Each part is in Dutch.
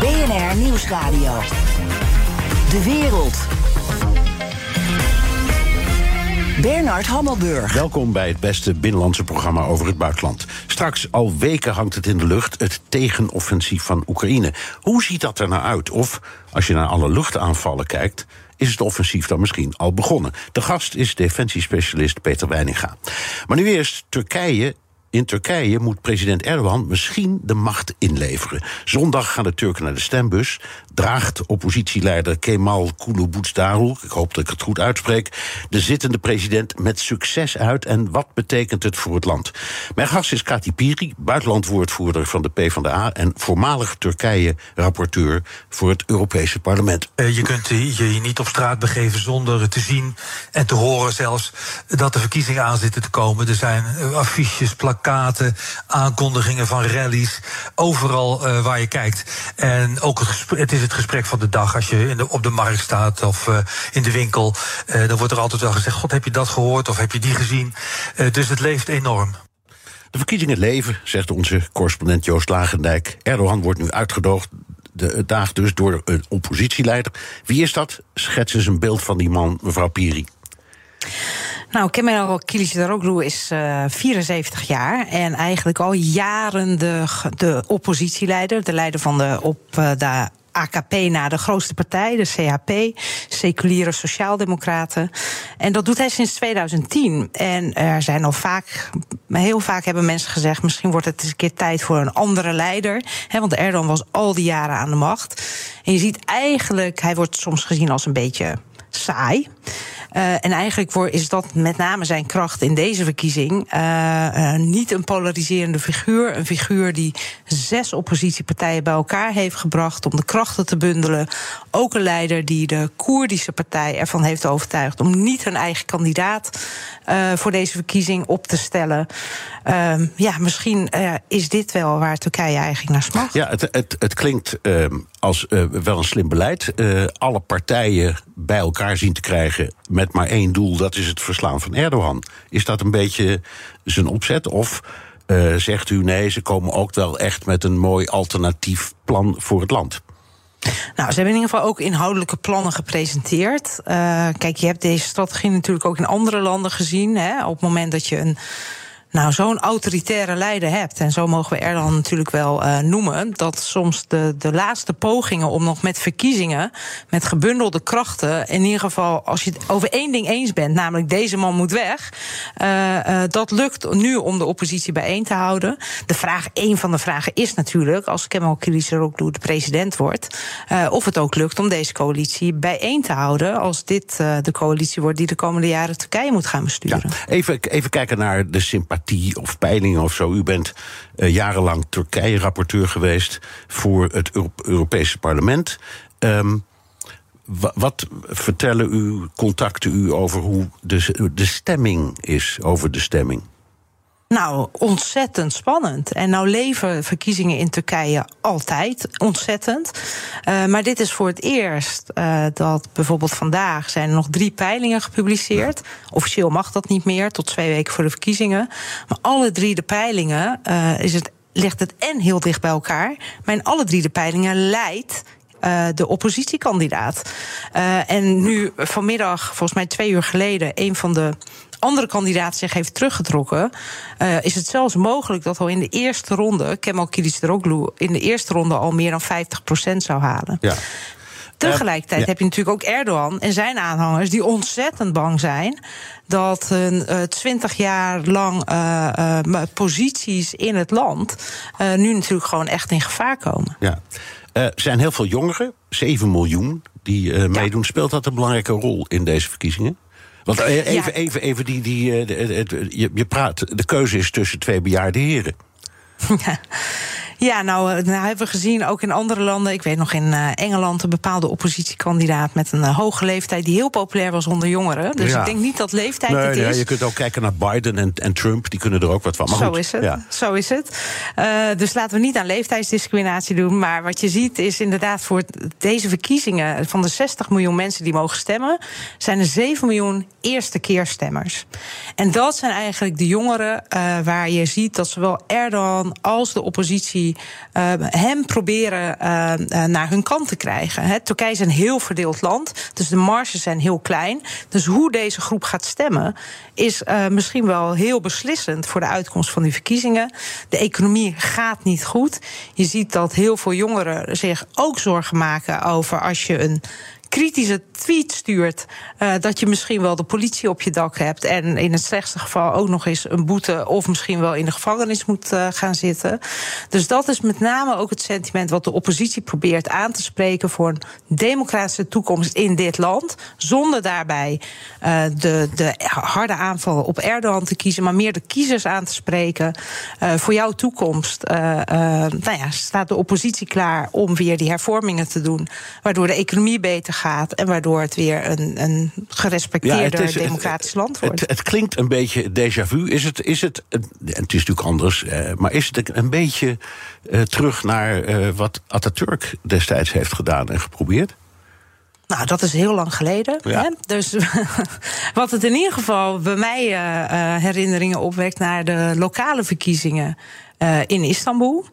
BNR Nieuwsradio. De wereld. Bernard Hammelburg. Welkom bij het beste binnenlandse programma over het buitenland. Straks al weken hangt het in de lucht, het tegenoffensief van Oekraïne. Hoe ziet dat er nou uit? Of, als je naar alle luchtaanvallen kijkt, is het offensief dan misschien al begonnen? De gast is defensiespecialist Peter Wijninga. Maar nu eerst Turkije. In Turkije moet president Erdogan misschien de macht inleveren. Zondag gaan de Turken naar de stembus. Draagt oppositieleider Kemal Kılıçdaroğlu, ik hoop dat ik het goed uitspreek, de zittende president met succes uit. En wat betekent het voor het land? Mijn gast is Kati Piri, buitenlandwoordvoerder van de PvdA en voormalig Turkije-rapporteur voor het Europese Parlement. Je kunt je niet op straat begeven zonder te zien en te horen zelfs dat de verkiezingen aan zitten te komen. Er zijn affiches, plakkaten, aankondigingen van rallies, overal waar je kijkt. En ook het is het gesprek van de dag. Als je op de markt staat of in de winkel, dan wordt er altijd wel gezegd, god, heb je dat gehoord of heb je die gezien? Dus het leeft enorm. De verkiezingen leven, zegt onze correspondent Joost Lagendijk. Erdogan wordt nu uitgedoogd, de dag dus door een oppositieleider. Wie is dat? Schets eens een beeld van die man, mevrouw Piri. Nou, Kemal Kılıçdaroğlu is 74 jaar en eigenlijk al jaren de oppositieleider, de leider van de AKP na de grootste partij, de CHP, Seculiere Sociaaldemocraten. En dat doet hij sinds 2010. En er zijn al vaak, heel vaak hebben mensen gezegd, misschien wordt het eens een keer tijd voor een andere leider. Hè, want Erdogan was al die jaren aan de macht. En je ziet eigenlijk, hij wordt soms gezien als een beetje saai. En eigenlijk is dat met name zijn kracht in deze verkiezing. Niet een polariserende figuur. Een figuur die 6 oppositiepartijen bij elkaar heeft gebracht om de krachten te bundelen. Ook een leider die de Koerdische partij ervan heeft overtuigd om niet hun eigen kandidaat voor deze verkiezing op te stellen. Misschien is dit wel waar Turkije eigenlijk naar smacht. Ja, het klinkt als wel een slim beleid. Alle partijen bij elkaar zien te krijgen met maar één doel, dat is het verslaan van Erdogan. Is dat een beetje zijn opzet? Of zegt u nee, ze komen ook wel echt met een mooi alternatief plan voor het land? Nou, ze hebben in ieder geval ook inhoudelijke plannen gepresenteerd. Kijk, je hebt deze strategie natuurlijk ook in andere landen gezien. Hè, op het moment dat je zo'n autoritaire leider hebt, en zo mogen we Erdogan natuurlijk wel noemen, dat soms de laatste pogingen om nog met verkiezingen, met gebundelde krachten, in ieder geval als je het over één ding eens bent, namelijk deze man moet weg, dat lukt nu om de oppositie bijeen te houden. Een van de vragen is natuurlijk, als Kemal Kılıçdaroğlu de president wordt, of het ook lukt om deze coalitie bijeen te houden, als dit de coalitie wordt die de komende jaren Turkije moet gaan besturen. Ja, even kijken naar de sympathie of peilingen of zo. U bent jarenlang Turkije-rapporteur geweest voor het Europese Parlement. Wat vertellen uw contacten u over hoe de stemming is, over de stemming? Nou, ontzettend spannend. En nou leven verkiezingen in Turkije altijd ontzettend. Maar dit is voor het eerst dat bijvoorbeeld vandaag zijn er nog 3 peilingen gepubliceerd. Officieel mag dat niet meer, tot 2 weken voor de verkiezingen. Maar alle 3 de peilingen ligt het en heel dicht bij elkaar. Maar in alle 3 de peilingen leidt de oppositiekandidaat. En nu vanmiddag, volgens mij 2 uur geleden, een van de andere kandidaat zich heeft teruggetrokken, is het zelfs mogelijk dat al in de eerste ronde Kemal Kılıçdaroğlu in de eerste ronde al meer dan 50% zou halen. Ja. Tegelijkertijd heb je natuurlijk ook Erdogan en zijn aanhangers die ontzettend bang zijn dat hun 20 jaar lang posities in het land nu natuurlijk gewoon echt in gevaar komen. Ja. Er zijn heel veel jongeren, 7 miljoen, die meedoen. Speelt dat een belangrijke rol in deze verkiezingen? Want even je praat, de keuze is tussen 2 bejaarde heren. Ja. Ja, nou, dat hebben we gezien ook in andere landen. Ik weet nog in Engeland een bepaalde oppositiekandidaat met een hoge leeftijd die heel populair was onder jongeren. Dus ik denk niet dat leeftijd het is. Ja, je kunt ook kijken naar Biden en Trump. Die kunnen er ook wat van. Maar goed, zo is het. Dus laten we niet aan leeftijdsdiscriminatie doen. Maar wat je ziet is inderdaad voor deze verkiezingen van de 60 miljoen mensen die mogen stemmen, zijn er 7 miljoen eerstekeerstemmers. En dat zijn eigenlijk de jongeren waar je ziet dat zowel Erdogan als de oppositie hem proberen naar hun kant te krijgen. He, Turkije is een heel verdeeld land, dus de marges zijn heel klein. Dus hoe deze groep gaat stemmen is misschien wel heel beslissend voor de uitkomst van die verkiezingen. De economie gaat niet goed. Je ziet dat heel veel jongeren zich ook zorgen maken over als je een kritische tweet stuurt, dat je misschien wel de politie op je dak hebt en in het slechtste geval ook nog eens een boete of misschien wel in de gevangenis moet gaan zitten. Dus dat is met name ook het sentiment wat de oppositie probeert aan te spreken voor een democratische toekomst in dit land, zonder daarbij de harde aanvallen op Erdogan te kiezen, maar meer de kiezers aan te spreken. Voor jouw toekomst staat de oppositie klaar om weer die hervormingen te doen, waardoor de economie beter gaat en waardoor het weer een gerespecteerder democratisch land wordt. Het klinkt een beetje déjà vu. Is het is natuurlijk anders, maar is het een beetje terug naar wat Atatürk destijds heeft gedaan en geprobeerd? Nou, dat is heel lang geleden. Ja. Hè? Dus wat het in ieder geval bij mij herinneringen opwekt naar de lokale verkiezingen in Istanbul.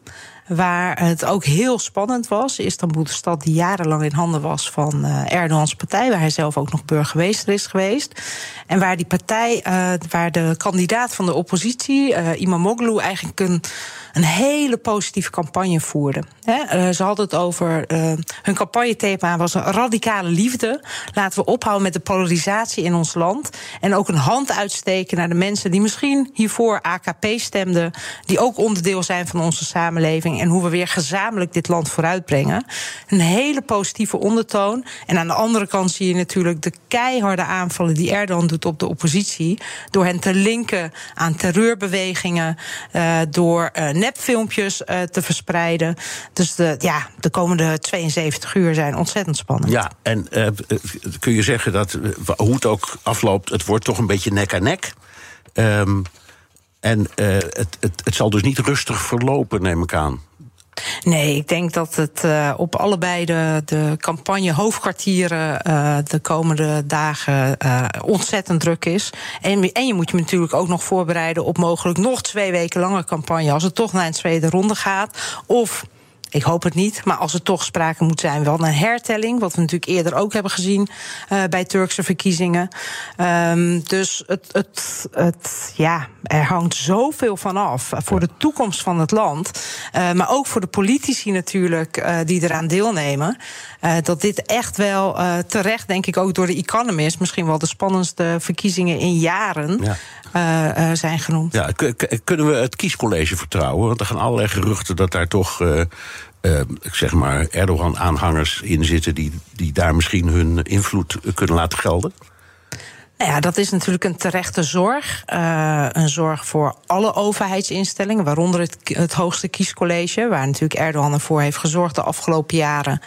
Waar het ook heel spannend was. Istanbul, de stad die jarenlang in handen was van Erdogans partij, waar hij zelf ook nog burgemeester is geweest. En waar die partij, waar de kandidaat van de oppositie, İmamoğlu, eigenlijk een hele positieve campagne voerde. Ze hadden het over hun campagnethema was een radicale liefde. Laten we ophouden met de polarisatie in ons land. En ook een hand uitsteken naar de mensen die misschien hiervoor AKP stemden, die ook onderdeel zijn van onze samenleving en hoe we weer gezamenlijk dit land vooruitbrengen. Een hele positieve ondertoon. En aan de andere kant zie je natuurlijk de keiharde aanvallen die Erdogan doet op de oppositie, door hen te linken aan terreurbewegingen, door nepfilmpjes te verspreiden. Dus de komende 72 uur zijn ontzettend spannend. Ja, en kun je zeggen dat, hoe het ook afloopt, het wordt toch een beetje nek aan nek. Het zal dus niet rustig verlopen, neem ik aan. Nee, ik denk dat het op allebei de campagnehoofdkwartieren de komende dagen ontzettend druk is. En je moet je natuurlijk ook nog voorbereiden op mogelijk nog 2 weken lange campagne, als het toch naar een tweede ronde gaat. Of, ik hoop het niet, maar als er toch sprake moet zijn van een hertelling, wat we natuurlijk eerder ook hebben gezien bij Turkse verkiezingen. Dus er hangt zoveel van af voor de toekomst van het land, maar ook voor de politici natuurlijk die eraan deelnemen, dat dit echt wel terecht, denk ik ook door de Economist, misschien wel de spannendste verkiezingen in jaren zijn genoemd. Ja, kunnen we het kiescollege vertrouwen? Want er gaan allerlei geruchten dat daar toch Erdogan-aanhangers in zitten die daar misschien hun invloed kunnen laten gelden? Ja, dat is natuurlijk een terechte zorg. Een zorg voor alle overheidsinstellingen, waaronder het hoogste kiescollege, waar natuurlijk Erdogan ervoor heeft gezorgd de afgelopen jaren,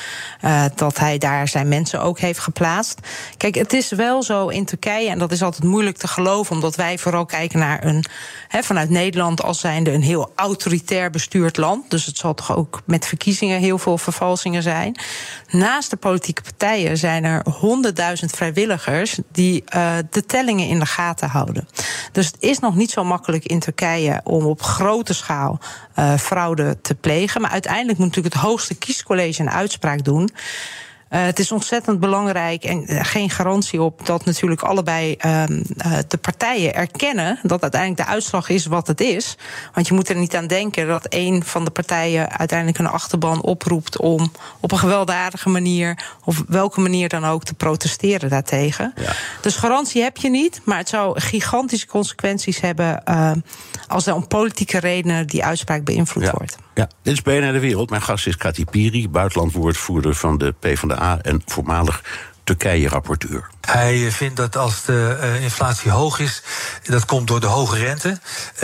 dat hij daar zijn mensen ook heeft geplaatst. Kijk, het is wel zo in Turkije, en dat is altijd moeilijk te geloven, omdat wij vooral kijken naar vanuit Nederland als zijnde een heel autoritair bestuurd land. Dus het zal toch ook met verkiezingen heel veel vervalsingen zijn. Naast de politieke partijen zijn er 100.000 vrijwilligers die de tellingen in de gaten houden. Dus het is nog niet zo makkelijk in Turkije om op grote schaal fraude te plegen. Maar uiteindelijk moet natuurlijk het hoogste kiescollege een uitspraak doen. Het is ontzettend belangrijk en geen garantie op dat natuurlijk allebei de partijen erkennen dat uiteindelijk de uitslag is wat het is. Want je moet er niet aan denken dat een van de partijen uiteindelijk een achterban oproept om op een gewelddadige manier of welke manier dan ook te protesteren daartegen. Ja. Dus garantie heb je niet, maar het zou gigantische consequenties hebben als er om politieke redenen die uitspraak beïnvloed wordt. Ja, dit is BNR De Wereld. Mijn gast is Kati Piri, buitenlandwoordvoerder van de PvdA en voormalig Turkije-rapporteur. Hij vindt dat als de inflatie hoog is, dat komt door de hoge rente.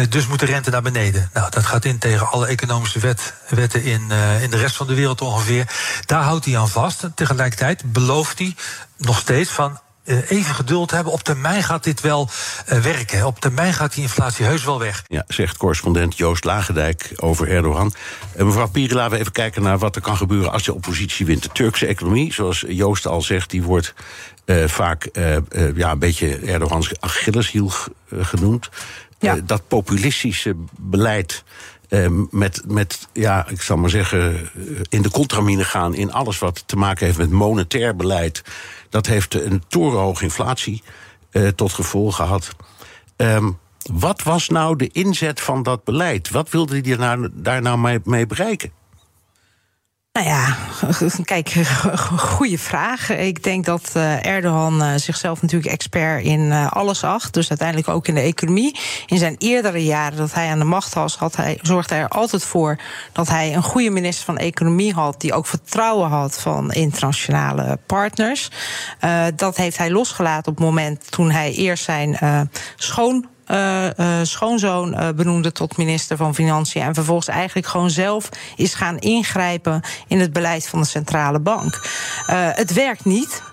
Dus moet de rente naar beneden. Nou, dat gaat in tegen alle economische wetten in de rest van de wereld ongeveer. Daar houdt hij aan vast. Tegelijkertijd belooft hij nog steeds van even geduld hebben. Op termijn gaat dit wel werken. Op termijn gaat die inflatie heus wel weg. Ja, zegt correspondent Joost Lagendijk over Erdogan. Mevrouw Piri, laten we even kijken naar wat er kan gebeuren als de oppositie wint. De Turkse economie, zoals Joost al zegt, die wordt vaak een beetje Erdogans Achilleshiel genoemd. Ja. Dat populistische beleid met ik zal maar zeggen, in de contramine gaan in alles wat te maken heeft met monetair beleid. Dat heeft een torenhoge inflatie tot gevolg gehad. Wat was nou de inzet van dat beleid? Wat wilde hij daar nou mee bereiken? Nou ja, kijk, goede vraag. Ik denk dat Erdogan zichzelf natuurlijk expert in alles acht. Dus uiteindelijk ook in de economie. In zijn eerdere jaren dat hij aan de macht was, zorgde hij er altijd voor dat hij een goede minister van Economie had, die ook vertrouwen had van internationale partners. Dat heeft hij losgelaten op het moment toen hij eerst zijn schoonzoon benoemde tot minister van Financiën en vervolgens eigenlijk gewoon zelf is gaan ingrijpen in het beleid van de centrale bank. Het werkt niet.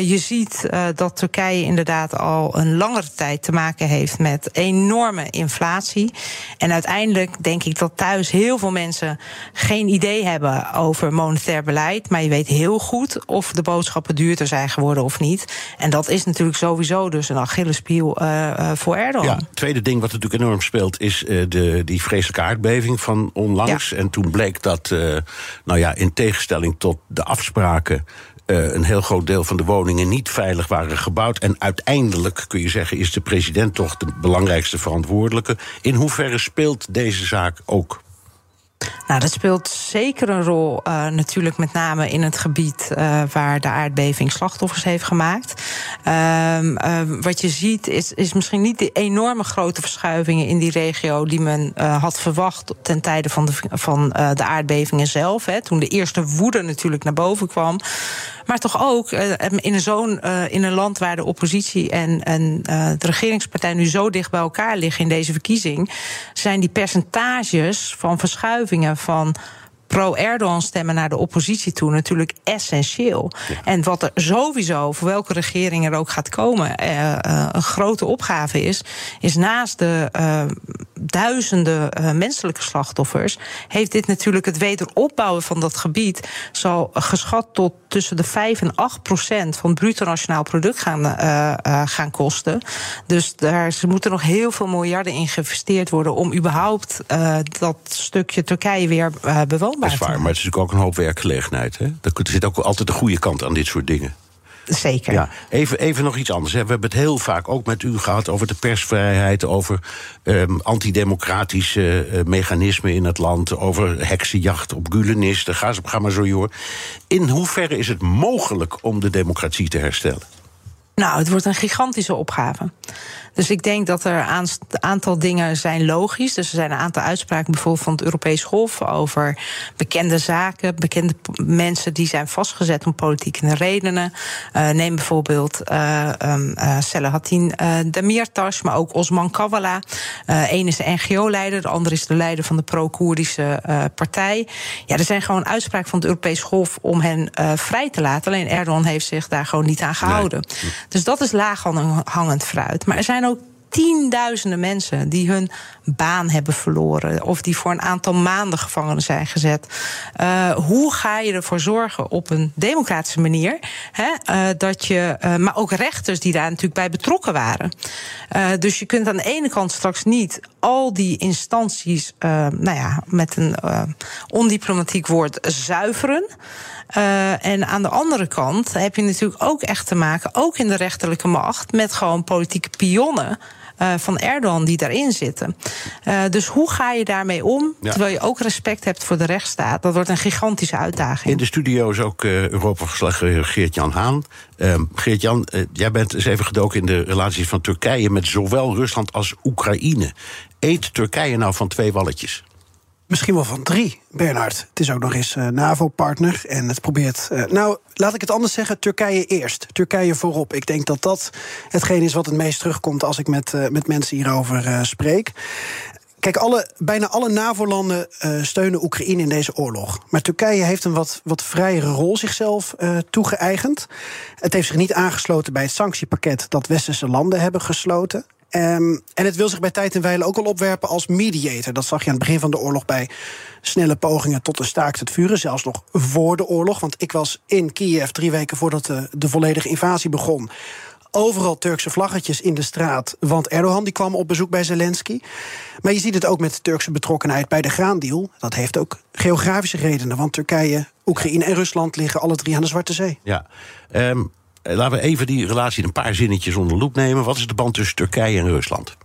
Je ziet dat Turkije inderdaad al een langere tijd te maken heeft met enorme inflatie. En uiteindelijk denk ik dat thuis heel veel mensen geen idee hebben over monetair beleid. Maar je weet heel goed of de boodschappen duurder zijn geworden of niet. En dat is natuurlijk sowieso dus een Achilleshiel voor Erdogan. Ja, het tweede ding wat natuurlijk enorm speelt is die vreselijke aardbeving van onlangs. Ja. En toen bleek dat, in tegenstelling tot de afspraken, een heel groot deel van de woningen niet veilig waren gebouwd. En uiteindelijk, kun je zeggen, is de president toch de belangrijkste verantwoordelijke. In hoeverre speelt deze zaak ook? Nou, dat speelt zeker een rol, natuurlijk met name in het gebied waar de aardbeving slachtoffers heeft gemaakt. Wat je ziet is misschien niet de enorme grote verschuivingen in die regio die men had verwacht ten tijde van de aardbevingen zelf. Hè, toen de eerste woede natuurlijk naar boven kwam. Maar toch ook in een land waar de oppositie en de regeringspartij nu zo dicht bij elkaar liggen in deze verkiezing, zijn die percentages van verschuivingen van pro-Erdogan stemmen naar de oppositie toe natuurlijk essentieel. Ja. En wat er sowieso, voor welke regering er ook gaat komen, een grote opgave is naast de duizenden menselijke slachtoffers, heeft dit natuurlijk het wederopbouwen van dat gebied zal geschat tot tussen de 5% en 8% van het bruto nationaal product gaan kosten. Dus daar moeten nog heel veel miljarden in geïnvesteerd worden om überhaupt dat stukje Turkije weer bewoonbaar te maken. Dat is waar, maar het is natuurlijk ook een hoop werkgelegenheid. Hè? Er zit ook altijd de goede kant aan dit soort dingen. Zeker. Ja, even nog iets anders. We hebben het heel vaak ook met u gehad over de persvrijheid, over antidemocratische mechanismen in het land, over heksenjacht op gulenisten. Ga maar zo, joh. In hoeverre is het mogelijk om de democratie te herstellen? Nou, het wordt een gigantische opgave. Dus ik denk dat er een aantal dingen zijn logisch. Dus er zijn een aantal uitspraken bijvoorbeeld van het Europees Hof over bekende zaken, bekende mensen die zijn vastgezet om politieke redenen. Neem bijvoorbeeld Selahattin Demirtas, maar ook Osman Kavala. Eén is de NGO-leider, de ander is de leider van de pro-Koerdische partij. Ja, er zijn gewoon uitspraken van het Europees Hof om hen vrij te laten. Alleen Erdogan heeft zich daar gewoon niet aan gehouden. Nee. Dus dat is laaghangend fruit. Maar er zijn ook tienduizenden mensen die hun baan hebben verloren of die voor een aantal maanden gevangen zijn gezet. Hoe ga je ervoor zorgen op een democratische manier, dat je, maar ook rechters die daar natuurlijk bij betrokken waren. Dus je kunt aan de ene kant straks niet al die instanties met een ondiplomatiek woord zuiveren. En aan de andere kant heb je natuurlijk ook echt te maken, ook in de rechterlijke macht, met gewoon politieke pionnen van Erdogan die daarin zitten. Dus hoe ga je daarmee om, terwijl je ook respect hebt voor de rechtsstaat? Dat wordt een gigantische uitdaging. In de studio is ook Europa-verslaggever Geert-Jan Haan. Geert-Jan, jij bent eens even gedoken in de relaties van Turkije met zowel Rusland als Oekraïne. Eet Turkije nou van twee walletjes? Misschien wel van 3, Bernhard. Het is ook nog eens NAVO-partner en het probeert... Nou, laat ik het anders zeggen, Turkije eerst. Turkije voorop. Ik denk dat dat hetgeen is wat het meest terugkomt als ik met mensen hierover spreek. Kijk, bijna alle NAVO-landen steunen Oekraïne in deze oorlog. Maar Turkije heeft een wat vrijere rol zichzelf toegeëigend. Het heeft zich niet aangesloten bij het sanctiepakket dat westerse landen hebben gesloten. En het wil zich bij tijd en wijle ook al opwerpen als mediator. Dat zag je aan het begin van de oorlog bij snelle pogingen tot een staakt het vuren. Zelfs nog voor de oorlog. Want ik was in Kiev 3 weken voordat de volledige invasie begon. Overal Turkse vlaggetjes in de straat. Want Erdogan die kwam op bezoek bij Zelensky. Maar je ziet het ook met de Turkse betrokkenheid bij de graandeal. Dat heeft ook geografische redenen. Want Turkije, Oekraïne en Rusland liggen alle 3 aan de Zwarte Zee. Ja, laten we even die relatie in een paar zinnetjes onder de loep nemen. Wat is de band tussen Turkije en Rusland?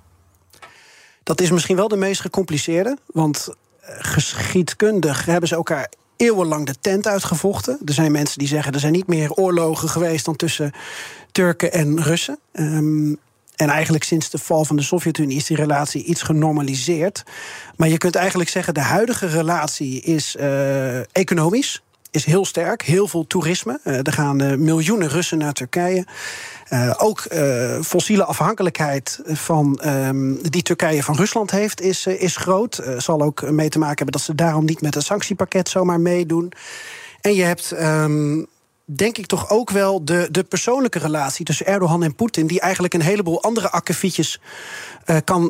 Dat is misschien wel de meest gecompliceerde. Want geschiedkundig hebben ze elkaar eeuwenlang de tent uitgevochten. Er zijn mensen die zeggen, er zijn niet meer oorlogen geweest dan tussen Turken en Russen. En eigenlijk sinds de val van de Sovjet-Unie is die relatie iets genormaliseerd. Maar je kunt eigenlijk zeggen, de huidige relatie is economisch. Is heel sterk, heel veel toerisme. Er gaan miljoenen Russen naar Turkije. Ook fossiele afhankelijkheid van, die Turkije van Rusland heeft is groot. Zal ook mee te maken hebben dat ze daarom niet met een sanctiepakket zomaar meedoen. En je hebt denk ik toch ook wel de persoonlijke relatie tussen Erdogan en Poetin, die eigenlijk een heleboel andere akkefietjes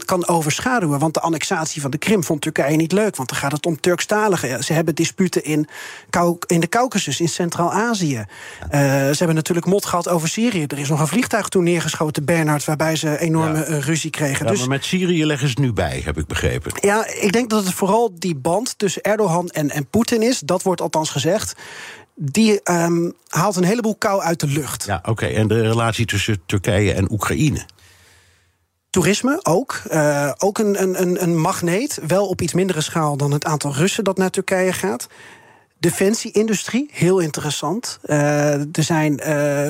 kan overschaduwen. Want de annexatie van de Krim vond Turkije niet leuk, want dan gaat het om Turkstaligen. Ze hebben disputen in de Caucasus, in Centraal-Azië. Ze hebben natuurlijk mot gehad over Syrië. Er is nog een vliegtuig toen neergeschoten, Bernhard, waarbij ze enorme ruzie kregen. Ja, dus, maar met Syrië leggen ze het nu bij, heb ik begrepen. Ja, ik denk dat het vooral die band tussen Erdogan en Poetin is. Dat wordt althans gezegd. Die haalt een heleboel kou uit de lucht. Ja, oké. En de relatie tussen Turkije en Oekraïne? Toerisme ook. Ook een magneet. Wel op iets mindere schaal dan het aantal Russen dat naar Turkije gaat. Defensie-industrie, heel interessant. Er zijn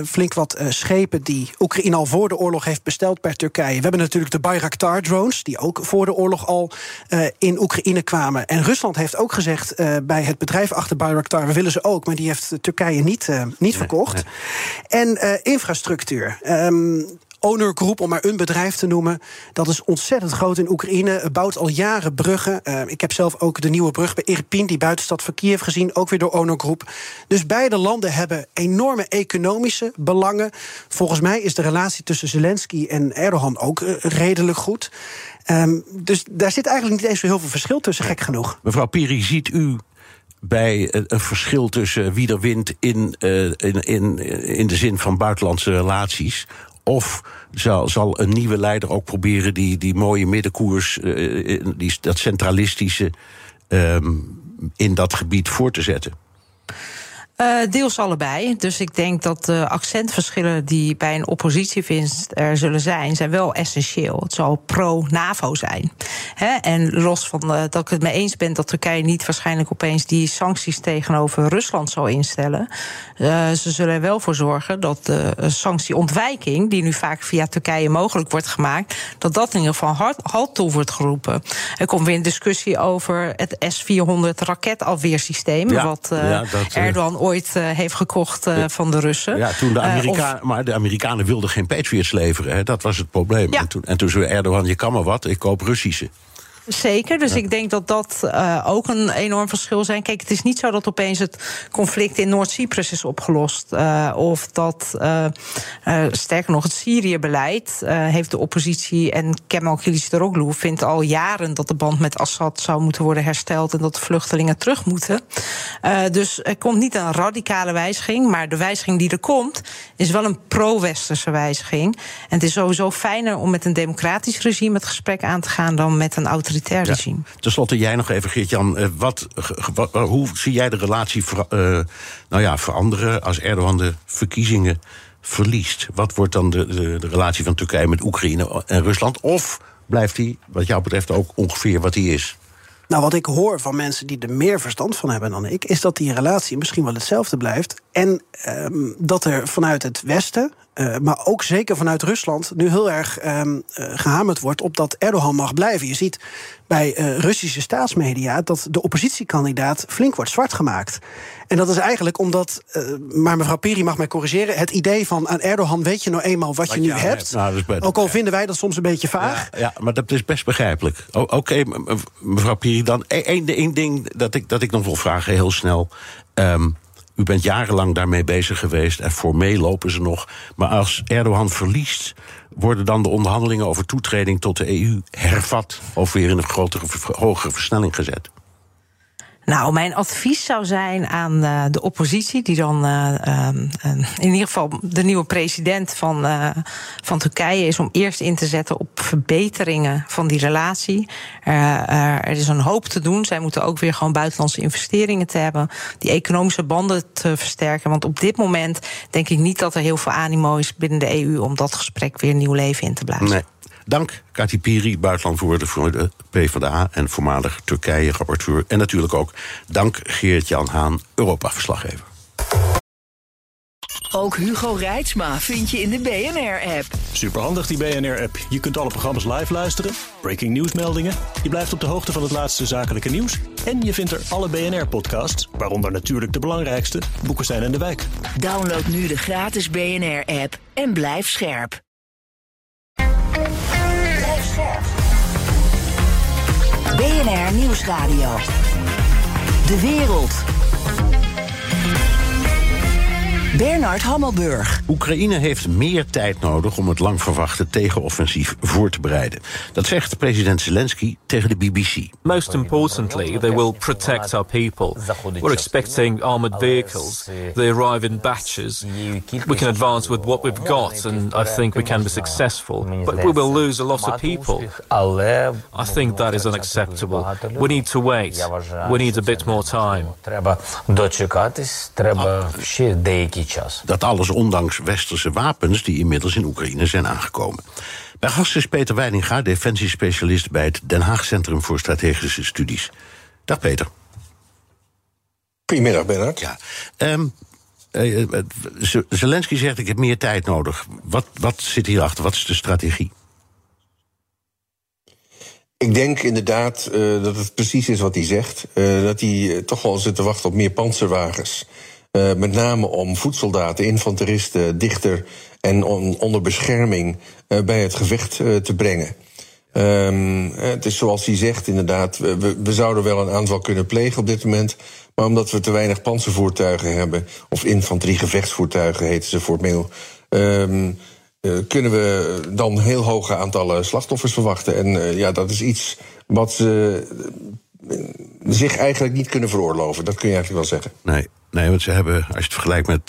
flink wat schepen die Oekraïne al voor de oorlog heeft besteld per Turkije. We hebben natuurlijk de Bayraktar-drones, die ook voor de oorlog al in Oekraïne kwamen. En Rusland heeft ook gezegd bij het bedrijf achter Bayraktar, we willen ze ook, maar die heeft Turkije niet verkocht. Nee. En infrastructuur. Onur Group, om maar een bedrijf te noemen, dat is ontzettend groot in Oekraïne. Bouwt al jaren bruggen. Ik heb zelf ook de nieuwe brug bij Irpin, die buitenstad van Kiev, gezien. Ook weer door Onur Group. Dus beide landen hebben enorme economische belangen. Volgens mij is de relatie tussen Zelensky en Erdogan ook redelijk goed. Dus daar zit eigenlijk niet eens zo heel veel verschil tussen, gek genoeg. Mevrouw Piri, ziet u bij een verschil tussen wie er wint in de zin van buitenlandse relaties? Of zal een nieuwe leider ook proberen die mooie middenkoers, dat centralistische, in dat gebied voor te zetten? Deels allebei. Dus ik denk dat de accentverschillen die bij een oppositiewinst er zullen zijn wel essentieel. Het zal pro-NAVO zijn. En los van dat ik het mee eens ben dat Turkije niet waarschijnlijk opeens die sancties tegenover Rusland zal instellen. Ze zullen er wel voor zorgen dat de sanctieontwijking, die nu vaak via Turkije mogelijk wordt gemaakt, dat in ieder geval halt toe wordt geroepen. Er komt weer een discussie over het S-400 raketafweersysteem, wat Erdogan ooit heeft gekocht van de Russen. Ja, toen maar de Amerikanen wilden geen Patriots leveren. Hè? Dat was het probleem. Ja. En toen zei Erdogan, je kan maar wat, ik koop Russische. Zeker, dus ik denk dat dat ook een enorm verschil zijn. Kijk, het is niet zo dat opeens het conflict in Noord-Cyprus is opgelost. Of dat, sterker nog, het Syrië-beleid heeft de oppositie en Kemal Kılıçdaroğlu vindt al jaren dat de band met Assad zou moeten worden hersteld en dat de vluchtelingen terug moeten. Dus er komt niet een radicale wijziging, maar de wijziging die er komt is wel een pro-westerse wijziging. En het is sowieso fijner om met een democratisch regime het gesprek aan te gaan dan met een autoritair. Ja. Ten slotte jij nog even, Geert-Jan. Hoe zie jij de relatie veranderen als Erdogan de verkiezingen verliest? Wat wordt dan de relatie van Turkije met Oekraïne en Rusland? Of blijft hij, wat jou betreft, ook ongeveer wat hij is? Nou, wat ik hoor van mensen die er meer verstand van hebben dan ik, is dat die relatie misschien wel hetzelfde blijft. En dat er vanuit het Westen maar ook zeker vanuit Rusland nu heel erg gehamerd wordt op dat Erdogan mag blijven. Je ziet bij Russische staatsmedia dat de oppositiekandidaat flink wordt zwart gemaakt. En dat is eigenlijk omdat, maar mevrouw Piri mag mij corrigeren, het idee van aan Erdogan weet je nou eenmaal wat je nu hebt. Nou, ook al vinden wij dat soms een beetje vaag. Ja, maar dat is best begrijpelijk. Oké, mevrouw Piri, dan één ding dat ik nog wil vragen heel snel. U bent jarenlang daarmee bezig geweest en formeel lopen ze nog. Maar als Erdogan verliest, worden dan de onderhandelingen over toetreding tot de EU hervat of weer in een grotere, hogere versnelling gezet? Nou, mijn advies zou zijn aan de oppositie, die dan in ieder geval de nieuwe president van Turkije is, om eerst in te zetten op verbeteringen van die relatie. Er is een hoop te doen. Zij moeten ook weer gewoon buitenlandse investeringen te hebben, die economische banden te versterken. Want op dit moment denk ik niet dat er heel veel animo is binnen de EU om dat gesprek weer nieuw leven in te blazen. Nee. Dank, Kati Piri, buitenlandwoorden voor de PvdA en voormalig Turkije-rapporteur. En natuurlijk ook dank Geert-Jan Haan, Europa-verslaggever. Ook Hugo Reitsma vind je in de BNR-app. Superhandig, die BNR-app. Je kunt alle programma's live luisteren, breaking nieuwsmeldingen, je blijft op de hoogte van het laatste zakelijke nieuws en je vindt er alle BNR-podcasts, waaronder natuurlijk de belangrijkste, Boekestein en de Wijk. Download nu de gratis BNR-app en blijf scherp. BNR Nieuwsradio. De Wereld. Bernard Hammelburg. Oekraïne heeft meer tijd nodig om het lang verwachte tegenoffensief voor te bereiden. Dat zegt president Zelensky tegen de BBC. Most importantly, they will protect our people. We're expecting armored vehicles. They arrive in batches. We can advance with what we've got, and I think we can be successful. But we will lose a lot of people. I think that is unacceptable. We need to wait. We need a bit more time. Dat alles ondanks westerse wapens die inmiddels in Oekraïne zijn aangekomen. Mijn gast is Peter Wijninga, defensiespecialist bij het Den Haag Centrum voor Strategische Studies. Dag Peter. Goedemiddag Bernard. Ja. Zelensky zegt ik heb meer tijd nodig. Wat zit hierachter? Wat is de strategie? Ik denk inderdaad dat het precies is wat hij zegt. Dat hij toch wel zit te wachten op meer panzerwagens. Met name om voedsoldaten, infanteristen, dichter en onder bescherming bij het gevecht te brengen. Het is zoals hij zegt inderdaad, we zouden wel een aanval kunnen plegen op dit moment, maar omdat we te weinig panzervoertuigen hebben, of infanterie-gevechtsvoertuigen heten ze formeel, kunnen we dan heel hoge aantallen slachtoffers verwachten. En dat is iets wat ze zich eigenlijk niet kunnen veroorloven, dat kun je eigenlijk wel zeggen. Nee, want ze hebben, als je het vergelijkt met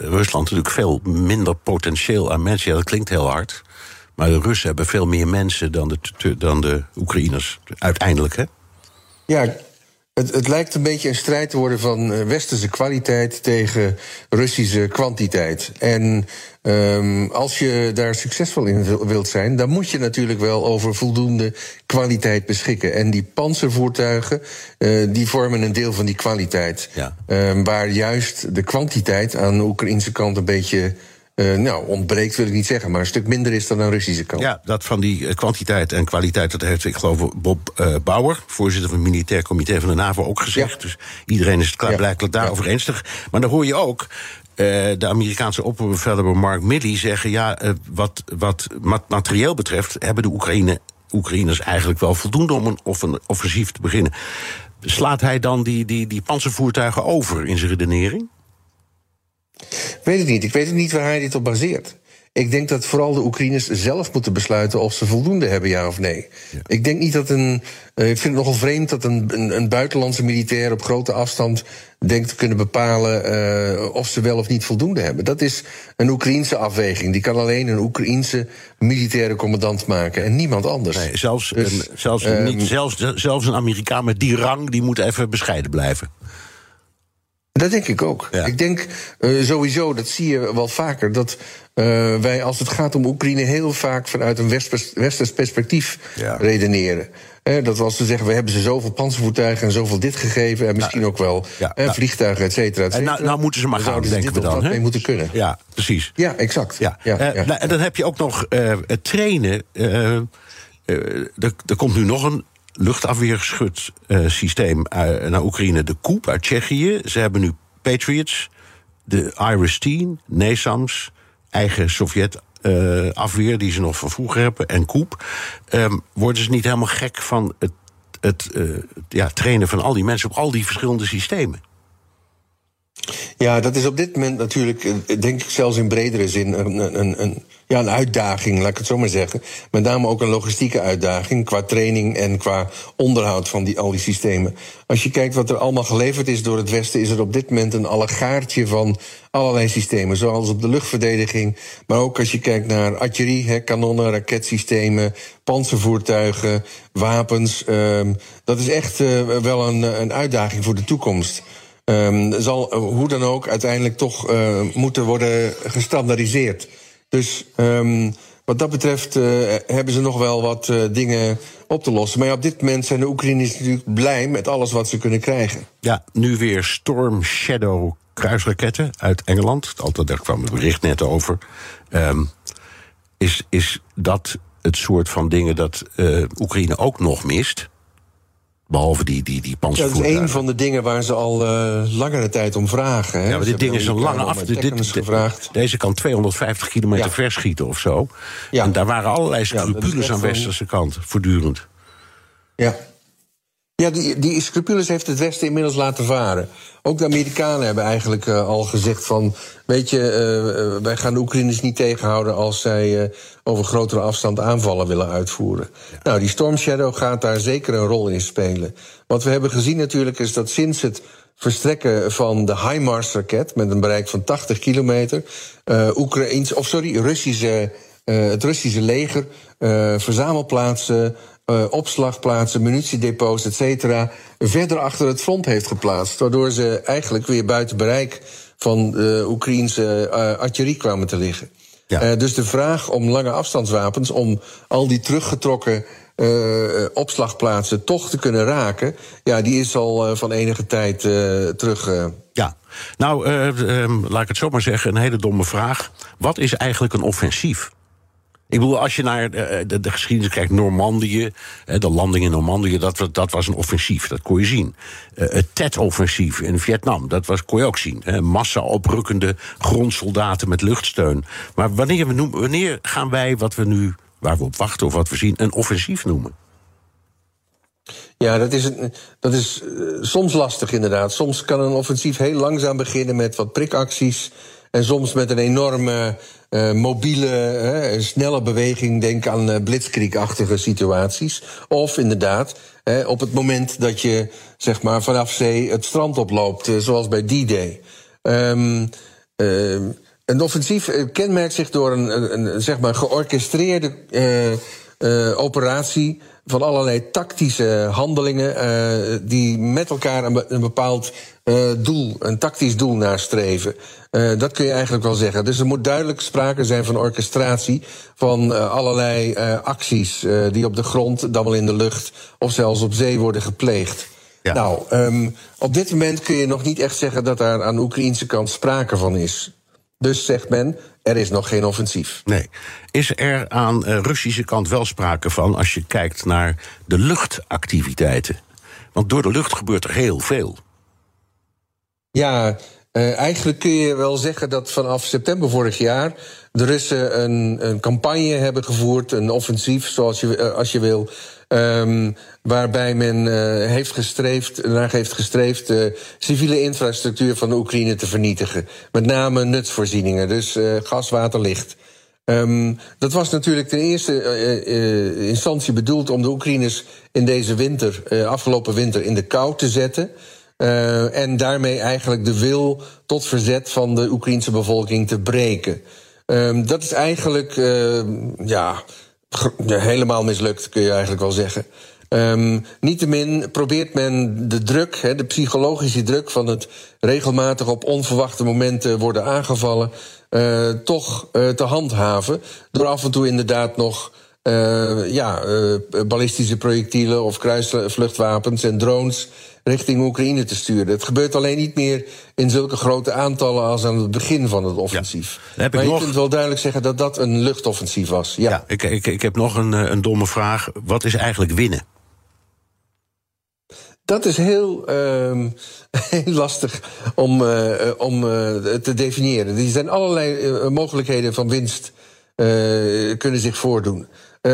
Rusland, natuurlijk veel minder potentieel aan mensen. Ja, dat klinkt heel hard. Maar de Russen hebben veel meer mensen dan de Oekraïners, uiteindelijk, hè? Ja, het lijkt een beetje een strijd te worden van westerse kwaliteit tegen Russische kwantiteit. En als je daar succesvol in wilt zijn, dan moet je natuurlijk wel over voldoende kwaliteit beschikken. En die panzervoertuigen, die vormen een deel van die kwaliteit. Ja. Waar juist de kwantiteit aan de Oekraïnse kant een beetje ontbreekt, wil ik niet zeggen, maar een stuk minder is dan aan de Russische kant. Ja, dat van die kwantiteit en kwaliteit, dat heeft, ik geloof, Bob Bauer, voorzitter van het Militair Comité van de NAVO, ook gezegd. Ja. Dus iedereen is het blijkbaar daarover eens. Maar dan hoor je ook de Amerikaanse opperbevelhebber Mark Milley zeggen, wat materieel betreft hebben de Oekraïners eigenlijk wel voldoende om een offensief te beginnen. Slaat hij dan die panzervoertuigen over in zijn redenering? Ik weet het niet waar hij dit op baseert. Ik denk dat vooral de Oekraïners zelf moeten besluiten of ze voldoende hebben, ja of nee. Ja. Ik denk niet dat ik vind het nogal vreemd dat een buitenlandse militair op grote afstand denkt te kunnen bepalen of ze wel of niet voldoende hebben. Dat is een Oekraïense afweging. Die kan alleen een Oekraïense militaire commandant maken en niemand anders. Nee, zelfs een Amerikaan met die rang, die moet even bescheiden blijven. Dat denk ik ook. Ja. Ik denk sowieso, dat zie je wel vaker, dat wij als het gaat om Oekraïne heel vaak vanuit een westers perspectief redeneren. Dat was te zeggen, we hebben ze zoveel panzervoertuigen en zoveel dit gegeven. En misschien ook wel vliegtuigen, et cetera, et cetera. Nou moeten ze maar gaan, denken we dan. Dat moeten kunnen. Ja, precies. Ja, exact. Ja. En dan heb je ook nog het trainen. Er komt nu nog een luchtafweergeschut systeem naar Oekraïne. De Koup uit Tsjechië. Ze hebben nu Patriots, de Iris-10, NASAMS, eigen Sovjet-afweer die ze nog van vroeger hebben, en Koup. Worden ze niet helemaal gek van het trainen van al die mensen op al die verschillende systemen? Ja, dat is op dit moment natuurlijk, denk ik zelfs in bredere zin, een uitdaging, laat ik het zo maar zeggen. Met name ook een logistieke uitdaging qua training en qua onderhoud van al die systemen. Als je kijkt wat er allemaal geleverd is door het Westen, is er op dit moment een allegaartje van allerlei systemen. Zoals op de luchtverdediging, maar ook als je kijkt naar artillerie, kanonnen, raketsystemen, panzervoertuigen, wapens. Dat is echt wel een uitdaging voor de toekomst. Zal hoe dan ook uiteindelijk toch moeten worden gestandaardiseerd. Dus wat dat betreft hebben ze nog wel wat dingen op te lossen. Maar ja, op dit moment zijn de Oekraïners natuurlijk blij met alles wat ze kunnen krijgen. Ja, nu weer Storm Shadow kruisraketten uit Engeland. Altijd, daar kwam het bericht net over. Is dat het soort van dingen dat Oekraïne ook nog mist? Behalve die panzervoertuigen. Ja, dat is een van de dingen waar ze al langere tijd om vragen. Hè? Ja, maar dit ding is al lang af. Deze kan 250 kilometer verschieten of zo. Ja. En daar waren allerlei scrupules aan de westerse kant, voortdurend. Ja. Ja, die scrupules heeft het Westen inmiddels laten varen. Ook de Amerikanen hebben eigenlijk al gezegd van, weet je, wij gaan de Oekraïners niet tegenhouden als zij over grotere afstand aanvallen willen uitvoeren. Ja. Nou, die Storm Shadow gaat daar zeker een rol in spelen. Wat we hebben gezien natuurlijk is dat sinds het verstrekken van de HIMARS-raket met een bereik van 80 kilometer, het Russische leger verzamelplaatsen, opslagplaatsen, munitiedepots, et cetera, verder achter het front heeft geplaatst, waardoor ze eigenlijk weer buiten bereik van de Oekraïense artillerie kwamen te liggen. Ja. Dus de vraag om lange afstandswapens, om al die teruggetrokken opslagplaatsen toch te kunnen raken, ja, die is al van enige tijd terug. Ja, nou, laat ik het zo maar zeggen, een hele domme vraag. Wat is eigenlijk een offensief? Ik bedoel, als je naar de geschiedenis kijkt, Normandië, de landing in Normandië, dat was een offensief, dat kon je zien. Het Tet-offensief in Vietnam, kon je ook zien. Massa oprukkende grondsoldaten met luchtsteun. Maar wanneer gaan wij wat we nu, waar we op wachten of wat we zien, een offensief noemen? Ja, dat is soms lastig inderdaad. Soms kan een offensief heel langzaam beginnen met wat prikacties en soms met een enorme mobiele, snelle beweging. Denk aan blitzkriegachtige situaties. Of inderdaad, op het moment dat je zeg maar vanaf zee het strand oploopt, zoals bij D-Day. Een offensief kenmerkt zich door een zeg maar georchestreerde operatie van allerlei tactische handelingen die met elkaar een bepaald doel, een tactisch doel nastreven. Dat kun je eigenlijk wel zeggen. Dus er moet duidelijk sprake zijn van orchestratie van allerlei acties die op de grond, dan wel in de lucht of zelfs op zee worden gepleegd. Ja. Nou, op dit moment kun je nog niet echt zeggen dat daar aan de Oekraïense kant sprake van is. Dus zegt men, er is nog geen offensief. Nee. Is er aan de Russische kant wel sprake van als je kijkt naar de luchtactiviteiten? Want door de lucht gebeurt er heel veel. Ja, eigenlijk kun je wel zeggen dat vanaf september vorig jaar de Russen een campagne hebben gevoerd, een offensief, als je wil, waarbij men heeft gestreefd civiele infrastructuur van de Oekraïne te vernietigen. Met name nutsvoorzieningen, dus gas, water, licht. Dat was natuurlijk ten eerste instantie bedoeld om de Oekraïners in deze winter, afgelopen winter, in de kou te zetten. En daarmee eigenlijk de wil tot verzet van de Oekraïense bevolking te breken. Dat is eigenlijk helemaal mislukt, kun je eigenlijk wel zeggen. Niettemin probeert men de druk, de psychologische druk van het regelmatig op onverwachte momenten worden aangevallen, toch te handhaven. Door af en toe inderdaad nog ballistische projectielen of kruisvluchtwapens en drones richting Oekraïne te sturen. Het gebeurt alleen niet meer in zulke grote aantallen als aan het begin van het offensief. Ja, maar je kunt wel duidelijk zeggen dat dat een luchtoffensief was. Ja. Ja, ik heb nog een domme vraag. Wat is eigenlijk winnen? Dat is heel lastig om te definiëren. Er zijn allerlei mogelijkheden van winst kunnen zich voordoen.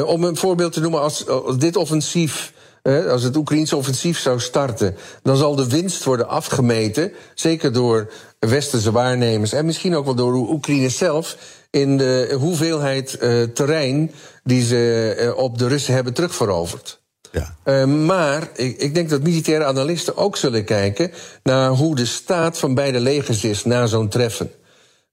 Om een voorbeeld te noemen, als dit offensief, als het Oekraïense offensief zou starten, dan zal de winst worden afgemeten, zeker door westerse waarnemers en misschien ook wel door Oekraïne zelf, in de hoeveelheid terrein die ze op de Russen hebben terugveroverd. Ja. Maar ik denk dat militaire analisten ook zullen kijken naar hoe de staat van beide legers is na zo'n treffen.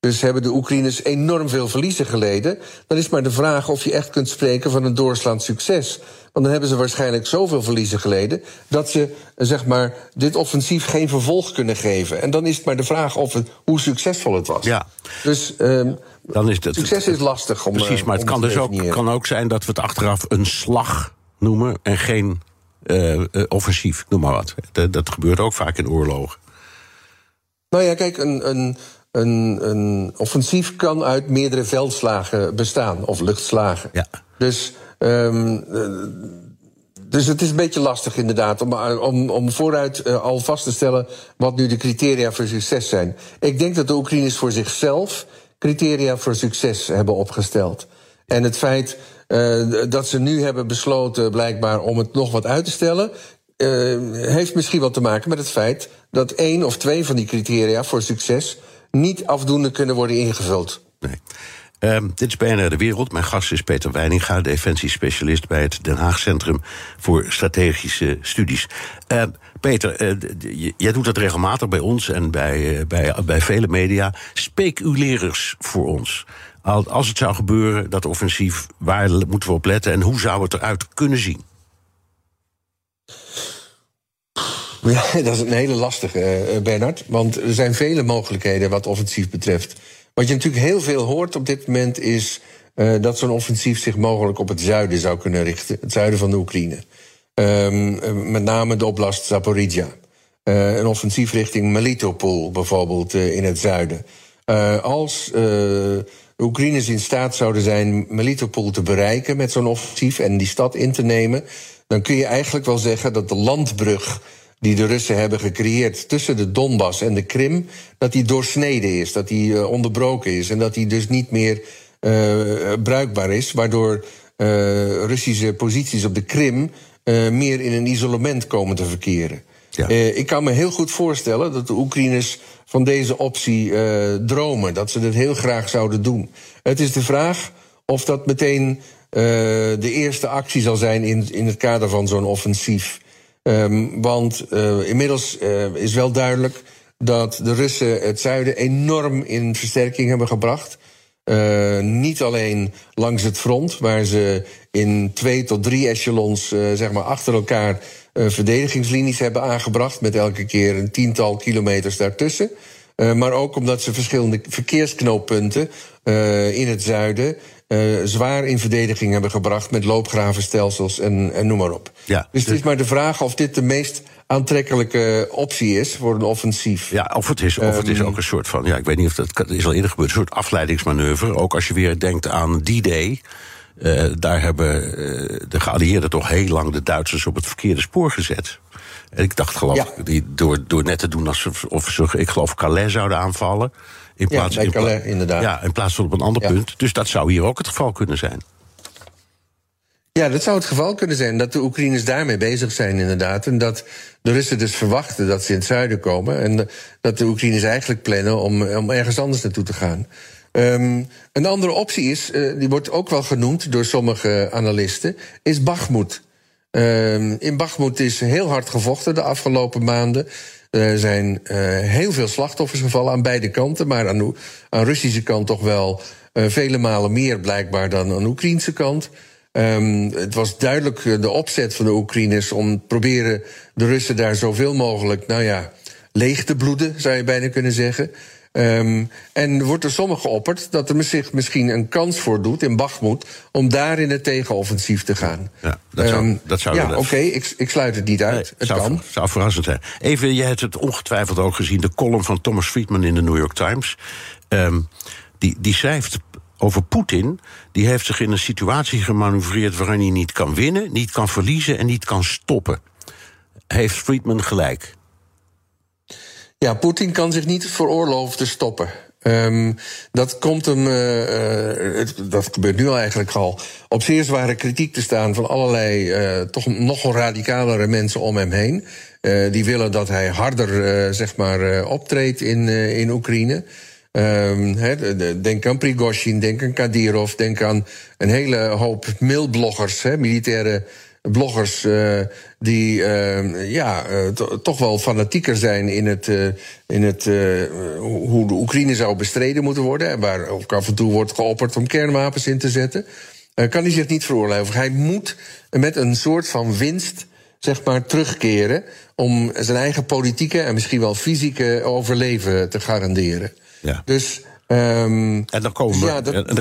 Dus hebben de Oekraïners enorm veel verliezen geleden. Dan is maar de vraag of je echt kunt spreken van een doorslaand succes. Want dan hebben ze waarschijnlijk zoveel verliezen geleden dat ze, zeg maar, dit offensief geen vervolg kunnen geven. En dan is het maar de vraag hoe succesvol het was. Ja. Dus dan is succes is lastig om. Precies, maar het kan dus ook zijn dat we het achteraf een slag noemen en geen offensief, noem maar wat. Dat gebeurt ook vaak in oorlogen. Nou ja, kijk, een offensief kan uit meerdere veldslagen bestaan, of luchtslagen. Ja. Dus het is een beetje lastig inderdaad om vooruit al vast te stellen wat nu de criteria voor succes zijn. Ik denk dat de Oekraïners voor zichzelf criteria voor succes hebben opgesteld. En het feit dat ze nu hebben besloten blijkbaar om het nog wat uit te stellen, heeft misschien wel te maken met het feit dat 1 of 2 van die criteria voor succes niet afdoende kunnen worden ingevuld. Nee. Dit is BNR De Wereld. Mijn gast is Peter Wijninga, defensiespecialist bij het Den Haag Centrum voor Strategische Studies. Peter, jij doet dat regelmatig bij ons en bij vele media. Speculeerders voor ons. Als het zou gebeuren, dat offensief, waar moeten we op letten en hoe zou het eruit kunnen zien? Ja, dat is een hele lastige, Bernard. Want er zijn vele mogelijkheden wat offensief betreft. Wat je natuurlijk heel veel hoort op dit moment is dat zo'n offensief zich mogelijk op het zuiden zou kunnen richten. Het zuiden van de Oekraïne. Met name de oblast Zaporizhia. Een offensief richting Melitopol bijvoorbeeld in het zuiden. Als de Oekraïners in staat zouden zijn Melitopol te bereiken met zo'n offensief en die stad in te nemen, dan kun je eigenlijk wel zeggen dat de landbrug die de Russen hebben gecreëerd tussen de Donbass en de Krim, dat die doorsneden is, dat die onderbroken is en dat die dus niet meer bruikbaar is, waardoor Russische posities op de Krim meer in een isolement komen te verkeren. Ja. Ik kan me heel goed voorstellen dat de Oekraïners van deze optie dromen, dat ze dat heel graag zouden doen. Het is de vraag of dat meteen de eerste actie zal zijn in het kader van zo'n offensief. Want inmiddels is wel duidelijk dat de Russen het zuiden enorm in versterking hebben gebracht. Niet alleen langs het front, waar ze in 2 tot 3 echelons zeg maar achter elkaar verdedigingslinies hebben aangebracht, met elke keer een 10-tal kilometers daartussen. Maar ook omdat ze verschillende verkeersknooppunten in het zuiden zwaar in verdediging hebben gebracht met loopgravenstelsels en noem maar op. Ja, dus het is maar de vraag of dit de meest aantrekkelijke optie is voor een offensief. Ja, of het is ook een soort van, ja, ik weet niet of dat is al eerder gebeurd, een soort afleidingsmanoeuvre. Ook als je weer denkt aan D-Day. Daar hebben de geallieerden toch heel lang de Duitsers op het verkeerde spoor gezet. En ik dacht, door net te doen alsof ze, ik geloof, Calais zouden aanvallen. Calais, inderdaad. Ja, in plaats van op een ander punt. Dus dat zou hier ook het geval kunnen zijn. Ja, dat zou het geval kunnen zijn, dat de Oekraïners daarmee bezig zijn inderdaad. En dat de Russen dus verwachten dat ze in het zuiden komen. En dat de Oekraïners eigenlijk plannen om ergens anders naartoe te gaan. Een andere optie is, die wordt ook wel genoemd door sommige analisten, is Bakhmoet. In Bakhmoet is heel hard gevochten de afgelopen maanden. Er zijn heel veel slachtoffers gevallen aan beide kanten, maar aan Russische kant toch wel vele malen meer blijkbaar dan aan Oekraïnse kant. Het was duidelijk de opzet van de Oekraïners om proberen de Russen daar zoveel mogelijk, leeg te bloeden, zou je bijna kunnen zeggen. En wordt er sommigen geopperd dat er zich misschien een kans voor doet in Bakhmoet om daar in het tegenoffensief te gaan. Ja, dat zou ja, oké, ik sluit het niet uit. Nee, het zou verrassend zijn. Even, jij hebt het ongetwijfeld ook gezien, de column van Thomas Friedman in de New York Times. Die schrijft over Poetin, die heeft zich in een situatie gemanoeuvreerd waarin hij niet kan winnen, niet kan verliezen en niet kan stoppen. Heeft Friedman gelijk? Ja, Poetin kan zich niet veroorloven te stoppen. Dat komt hem, dat gebeurt nu eigenlijk al, op zeer zware kritiek te staan van allerlei toch nogal radicalere mensen om hem heen. Die willen dat hij harder optreedt in Oekraïne. Denk aan Prigozhin, denk aan Kadyrov, denk aan een hele hoop mailbloggers, militaire bloggers die toch wel fanatieker zijn in het hoe de Oekraïne zou bestreden moeten worden, en waar ook af en toe wordt geopperd om kernwapens in te zetten, kan hij zich niet veroorloven. Hij moet met een soort van winst terugkeren om zijn eigen politieke en misschien wel fysieke overleven te garanderen. Ja. Dus, en dan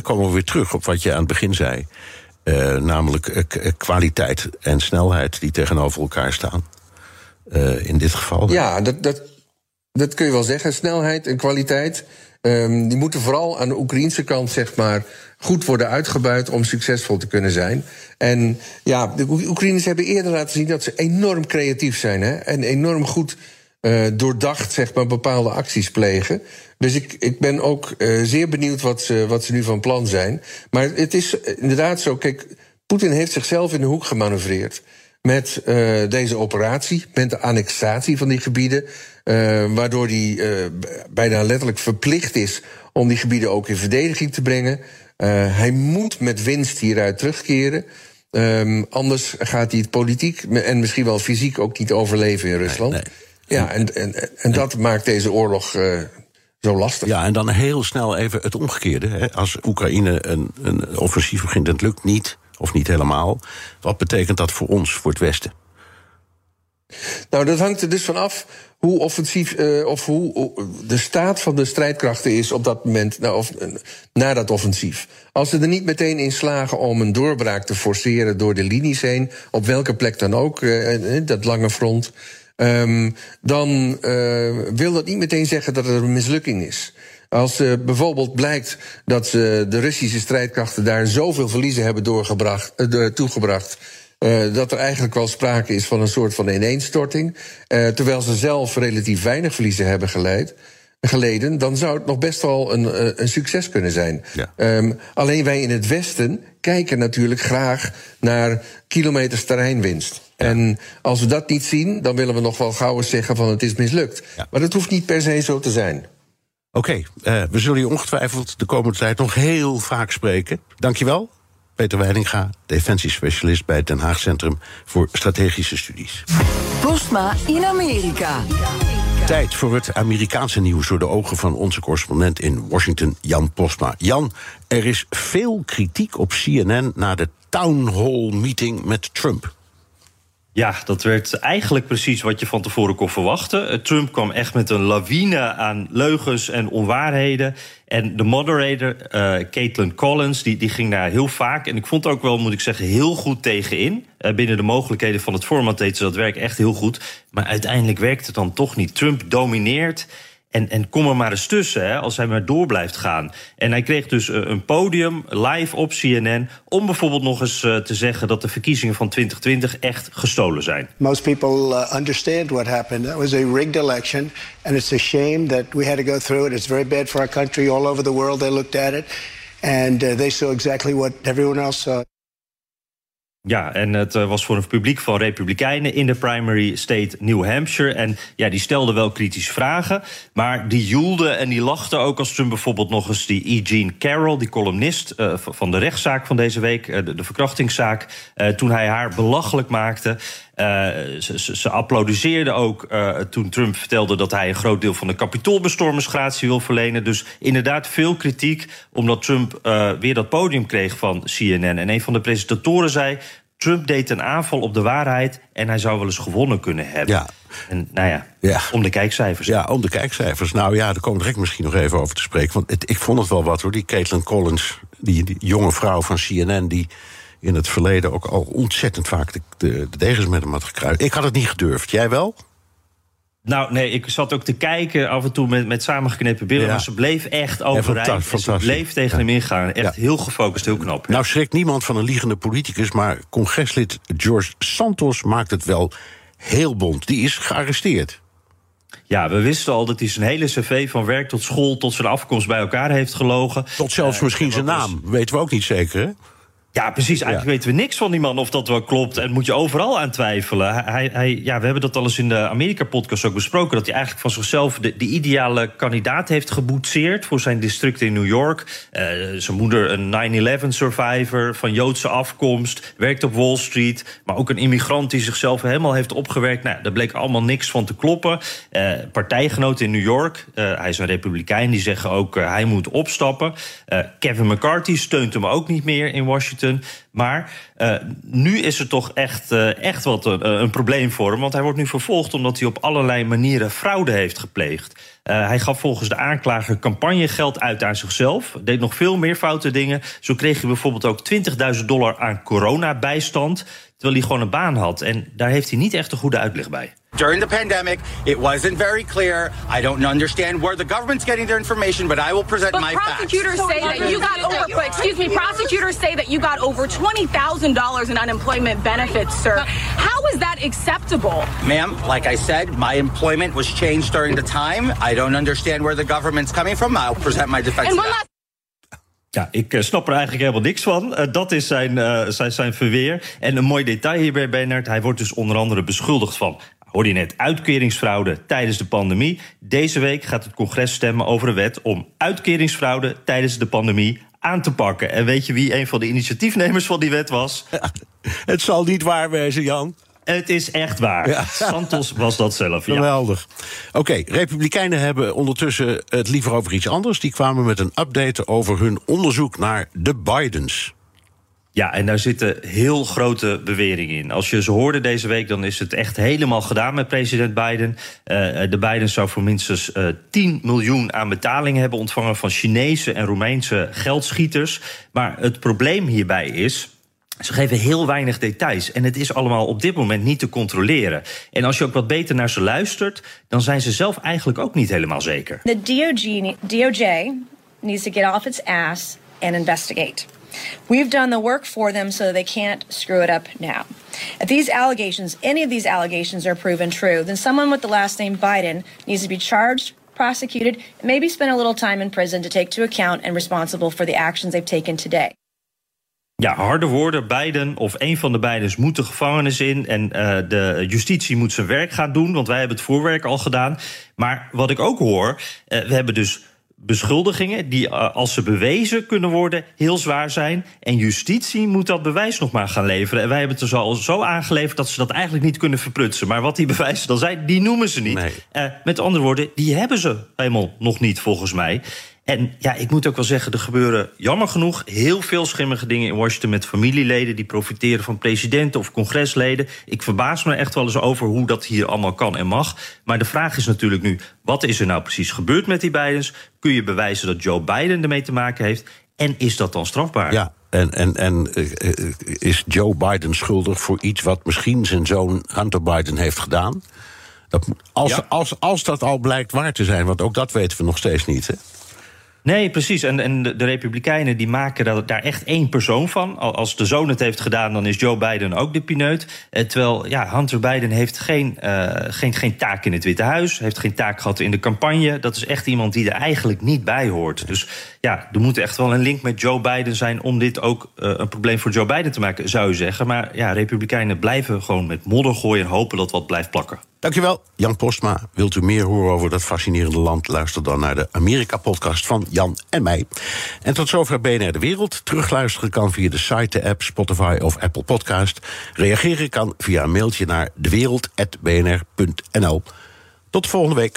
komen we weer terug op wat je aan het begin zei. Namelijk kwaliteit en snelheid die tegenover elkaar staan. In dit geval. Ja, dat kun je wel zeggen. Snelheid en kwaliteit. Die moeten vooral aan de Oekraïense kant goed worden uitgebuit om succesvol te kunnen zijn. En ja, de Oekraïners hebben eerder laten zien dat ze enorm creatief zijn. Hè? En enorm goed doordacht bepaalde acties plegen. Dus ik ben ook zeer benieuwd wat ze nu van plan zijn. Maar het is inderdaad zo, kijk, Poetin heeft zichzelf in de hoek gemanoeuvreerd met deze operatie, met de annexatie van die gebieden, waardoor hij bijna letterlijk verplicht is om die gebieden ook in verdediging te brengen. Hij moet met winst hieruit terugkeren. Anders gaat hij het politiek en misschien wel fysiek ook niet overleven in Rusland. Nee. Ja, en dat maakt deze oorlog zo lastig. Ja, en dan heel snel even het omgekeerde. Hè. Als Oekraïne een offensief begint en het lukt niet, of niet helemaal, wat betekent dat voor ons, voor het Westen? Nou, dat hangt er dus van af hoe offensief of hoe de staat van de strijdkrachten is op dat moment, na dat offensief. Als ze er niet meteen in slagen om een doorbraak te forceren door de linies heen, op welke plek dan ook, dat lange front, dan wil dat niet meteen zeggen dat er een mislukking is. Als bijvoorbeeld blijkt dat ze de Russische strijdkrachten daar zoveel verliezen hebben toegebracht, dat er eigenlijk wel sprake is van een soort van ineenstorting, terwijl ze zelf relatief weinig verliezen hebben geleden, dan zou het nog best wel een succes kunnen zijn. Ja. Alleen wij in het Westen kijken natuurlijk graag naar kilometers terreinwinst. Ja. En als we dat niet zien, dan willen we nog wel gauw eens zeggen van het is mislukt. Ja. Maar dat hoeft niet per se zo te zijn. Oké, we zullen je ongetwijfeld de komende tijd nog heel vaak spreken. Dankjewel, Peter Wijninga, defensiespecialist bij het Den Haag Centrum voor Strategische Studies. Postma in Amerika. Tijd voor het Amerikaanse nieuws door de ogen van onze correspondent in Washington, Jan Postma. Jan, er is veel kritiek op CNN na de town hall meeting met Trump. Ja, dat werd eigenlijk precies wat je van tevoren kon verwachten. Trump kwam echt met een lawine aan leugens en onwaarheden. En de moderator, Caitlin Collins, die ging daar heel vaak, en ik vond ook wel, moet ik zeggen, heel goed tegenin. Binnen de mogelijkheden van het format deed ze dat werk echt heel goed. Maar uiteindelijk werkte het dan toch niet. Trump domineert. En kom er maar eens tussen, hè, als hij maar door blijft gaan. En hij kreeg dus een podium live op CNN om bijvoorbeeld nog eens te zeggen dat de verkiezingen van 2020 echt gestolen zijn. Most people understand what happened. That was a rigged election, and it's a shame that we had to go through it. It's very bad for our country. All over the world they looked at it, and they saw exactly what everyone else saw. Ja, en het was voor een publiek van Republikeinen in de primary state New Hampshire. En ja, die stelden wel kritische vragen, maar die joelden en die lachten ook als Trump bijvoorbeeld nog eens die E. Jean Carroll, die columnist van de rechtszaak van deze week, de verkrachtingszaak, toen hij haar belachelijk maakte. Ze applaudisseerden ook toen Trump vertelde dat hij een groot deel van de kapitoolbestormers gratie wil verlenen. Dus inderdaad veel kritiek, omdat Trump weer dat podium kreeg van CNN. En een van de presentatoren zei: Trump deed een aanval op de waarheid en hij zou wel eens gewonnen kunnen hebben. Ja. En nou ja, ja, om de kijkcijfers. Ja, om de kijkcijfers. Nou ja, daar komen we direct misschien nog even over te spreken. Want ik vond het wel wat hoor, die Caitlin Collins, die jonge vrouw van CNN... die in het verleden ook al ontzettend vaak de degens met hem had gekruid. Ik had het niet gedurfd. Jij wel? Nou, nee, ik zat ook te kijken af en toe met samengeknepen billen. Ja. Maar ze bleef echt overeind. Ja, ze bleef tegen hem ingaan. Echt heel gefocust, heel knap. Ja. Nou schrikt niemand van een liegende politicus... maar congreslid George Santos maakt het wel heel bond. Die is gearresteerd. Ja, we wisten al dat hij zijn hele cv van werk tot school... tot zijn afkomst bij elkaar heeft gelogen. Tot zelfs misschien zijn naam. Weten we ook niet zeker, hè? Ja, precies. Eigenlijk weten we niks van die man of dat wel klopt. En moet je overal aan twijfelen. We hebben dat al eens in de Amerika-podcast ook besproken... dat hij eigenlijk van zichzelf de ideale kandidaat heeft geboetseerd... voor zijn district in New York. Zijn moeder een 9/11-survivor van Joodse afkomst... werkt op Wall Street, maar ook een immigrant... die zichzelf helemaal heeft opgewerkt. Nou, daar bleek allemaal niks van te kloppen. Partijgenoten in New York, hij is een republikein... die zeggen ook hij moet opstappen. Kevin McCarthy steunt hem ook niet meer in Washington... Maar nu is er toch echt wat een probleem voor hem. Want hij wordt nu vervolgd omdat hij op allerlei manieren fraude heeft gepleegd. Hij gaf volgens de aanklager campagnegeld uit aan zichzelf. Deed nog veel meer foute dingen. Zo kreeg hij bijvoorbeeld ook $20.000 aan coronabijstand... terwijl hij gewoon een baan had. En daar heeft hij niet echt een goede uitleg bij. During the pandemic, it wasn't very clear. I don't understand where the government's getting their information, but I will present my facts. But prosecutors say that you got over, prosecutors say that you got over $20,000 in unemployment benefits, sir. How is that acceptable? Ma'am, like I said, my employment was changed during the time. I don't understand where the government's coming from. I'll present my defense. Ja, ik snap er eigenlijk helemaal niks van. Dat is zijn verweer. En een mooi detail hierbij, Bernard. Hij wordt dus onder andere beschuldigd van... hoorde je net, uitkeringsfraude tijdens de pandemie. Deze week gaat het congres stemmen over een wet... om uitkeringsfraude tijdens de pandemie aan te pakken. En weet je wie een van de initiatiefnemers van die wet was? Ja, het zal niet waar wezen, Jan. Het is echt waar. Ja. Santos was dat zelf, ja. Geweldig. Oké, Republikeinen hebben ondertussen het liever over iets anders. Die kwamen met een update over hun onderzoek naar de Bidens. Ja, en daar zitten heel grote beweringen in. Als je ze hoorde deze week, dan is het echt helemaal gedaan met president Biden. De Biden zou voor minstens 10 miljoen aan betalingen hebben ontvangen... van Chinese en Roemeense geldschieters. Maar het probleem hierbij is... ze geven heel weinig details en het is allemaal op dit moment niet te controleren. En als je ook wat beter naar ze luistert, dan zijn ze zelf eigenlijk ook niet helemaal zeker. The DOJ needs to get off its ass and investigate. We've done the work for them so they can't screw it up now. If these allegations, any of these allegations are proven true, then someone with the last name Biden needs to be charged, prosecuted, and maybe spend a little time in prison to take to account and responsible for the actions they've taken today. Ja, harde woorden. Biden of een van de Bidens moet de gevangenis in... en de justitie moet zijn werk gaan doen, want wij hebben het voorwerk al gedaan. Maar wat ik ook hoor, we hebben dus beschuldigingen... die als ze bewezen kunnen worden heel zwaar zijn... en justitie moet dat bewijs nog maar gaan leveren. En wij hebben het er al zo aangeleverd dat ze dat eigenlijk niet kunnen verprutsen. Maar wat die bewijzen dan zijn, die noemen ze niet. Nee. Met andere woorden, die hebben ze helemaal nog niet volgens mij... En ja, ik moet ook wel zeggen, er gebeuren jammer genoeg... heel veel schimmige dingen in Washington met familieleden... die profiteren van presidenten of congresleden. Ik verbaas me echt wel eens over hoe dat hier allemaal kan en mag. Maar de vraag is natuurlijk nu, wat is er nou precies gebeurd met die Bidens? Kun je bewijzen dat Joe Biden ermee te maken heeft? En is dat dan strafbaar? Ja, en is Joe Biden schuldig voor iets... wat misschien zijn zoon Hunter Biden heeft gedaan? Als dat al blijkt waar te zijn, want ook dat weten we nog steeds niet, hè? Nee, precies. En de Republikeinen die maken daar echt één persoon van. Als de zoon het heeft gedaan, dan is Joe Biden ook de pineut. Terwijl Hunter Biden heeft geen taak in het Witte Huis... heeft geen taak gehad in de campagne. Dat is echt iemand die er eigenlijk niet bij hoort. Dus ja, er moet echt wel een link met Joe Biden zijn... om dit ook een probleem voor Joe Biden te maken, zou je zeggen. Maar ja, Republikeinen blijven gewoon met modder gooien... en hopen dat wat blijft plakken. Dankjewel, Jan Postma. Wilt u meer horen over dat fascinerende land? Luister dan naar de Amerika-podcast van Jan en mij. En tot zover BNR De Wereld. Terugluisteren kan via de site, de app, Spotify of Apple Podcast. Reageren kan via een mailtje naar dewereld@bnr.nl. Tot volgende week.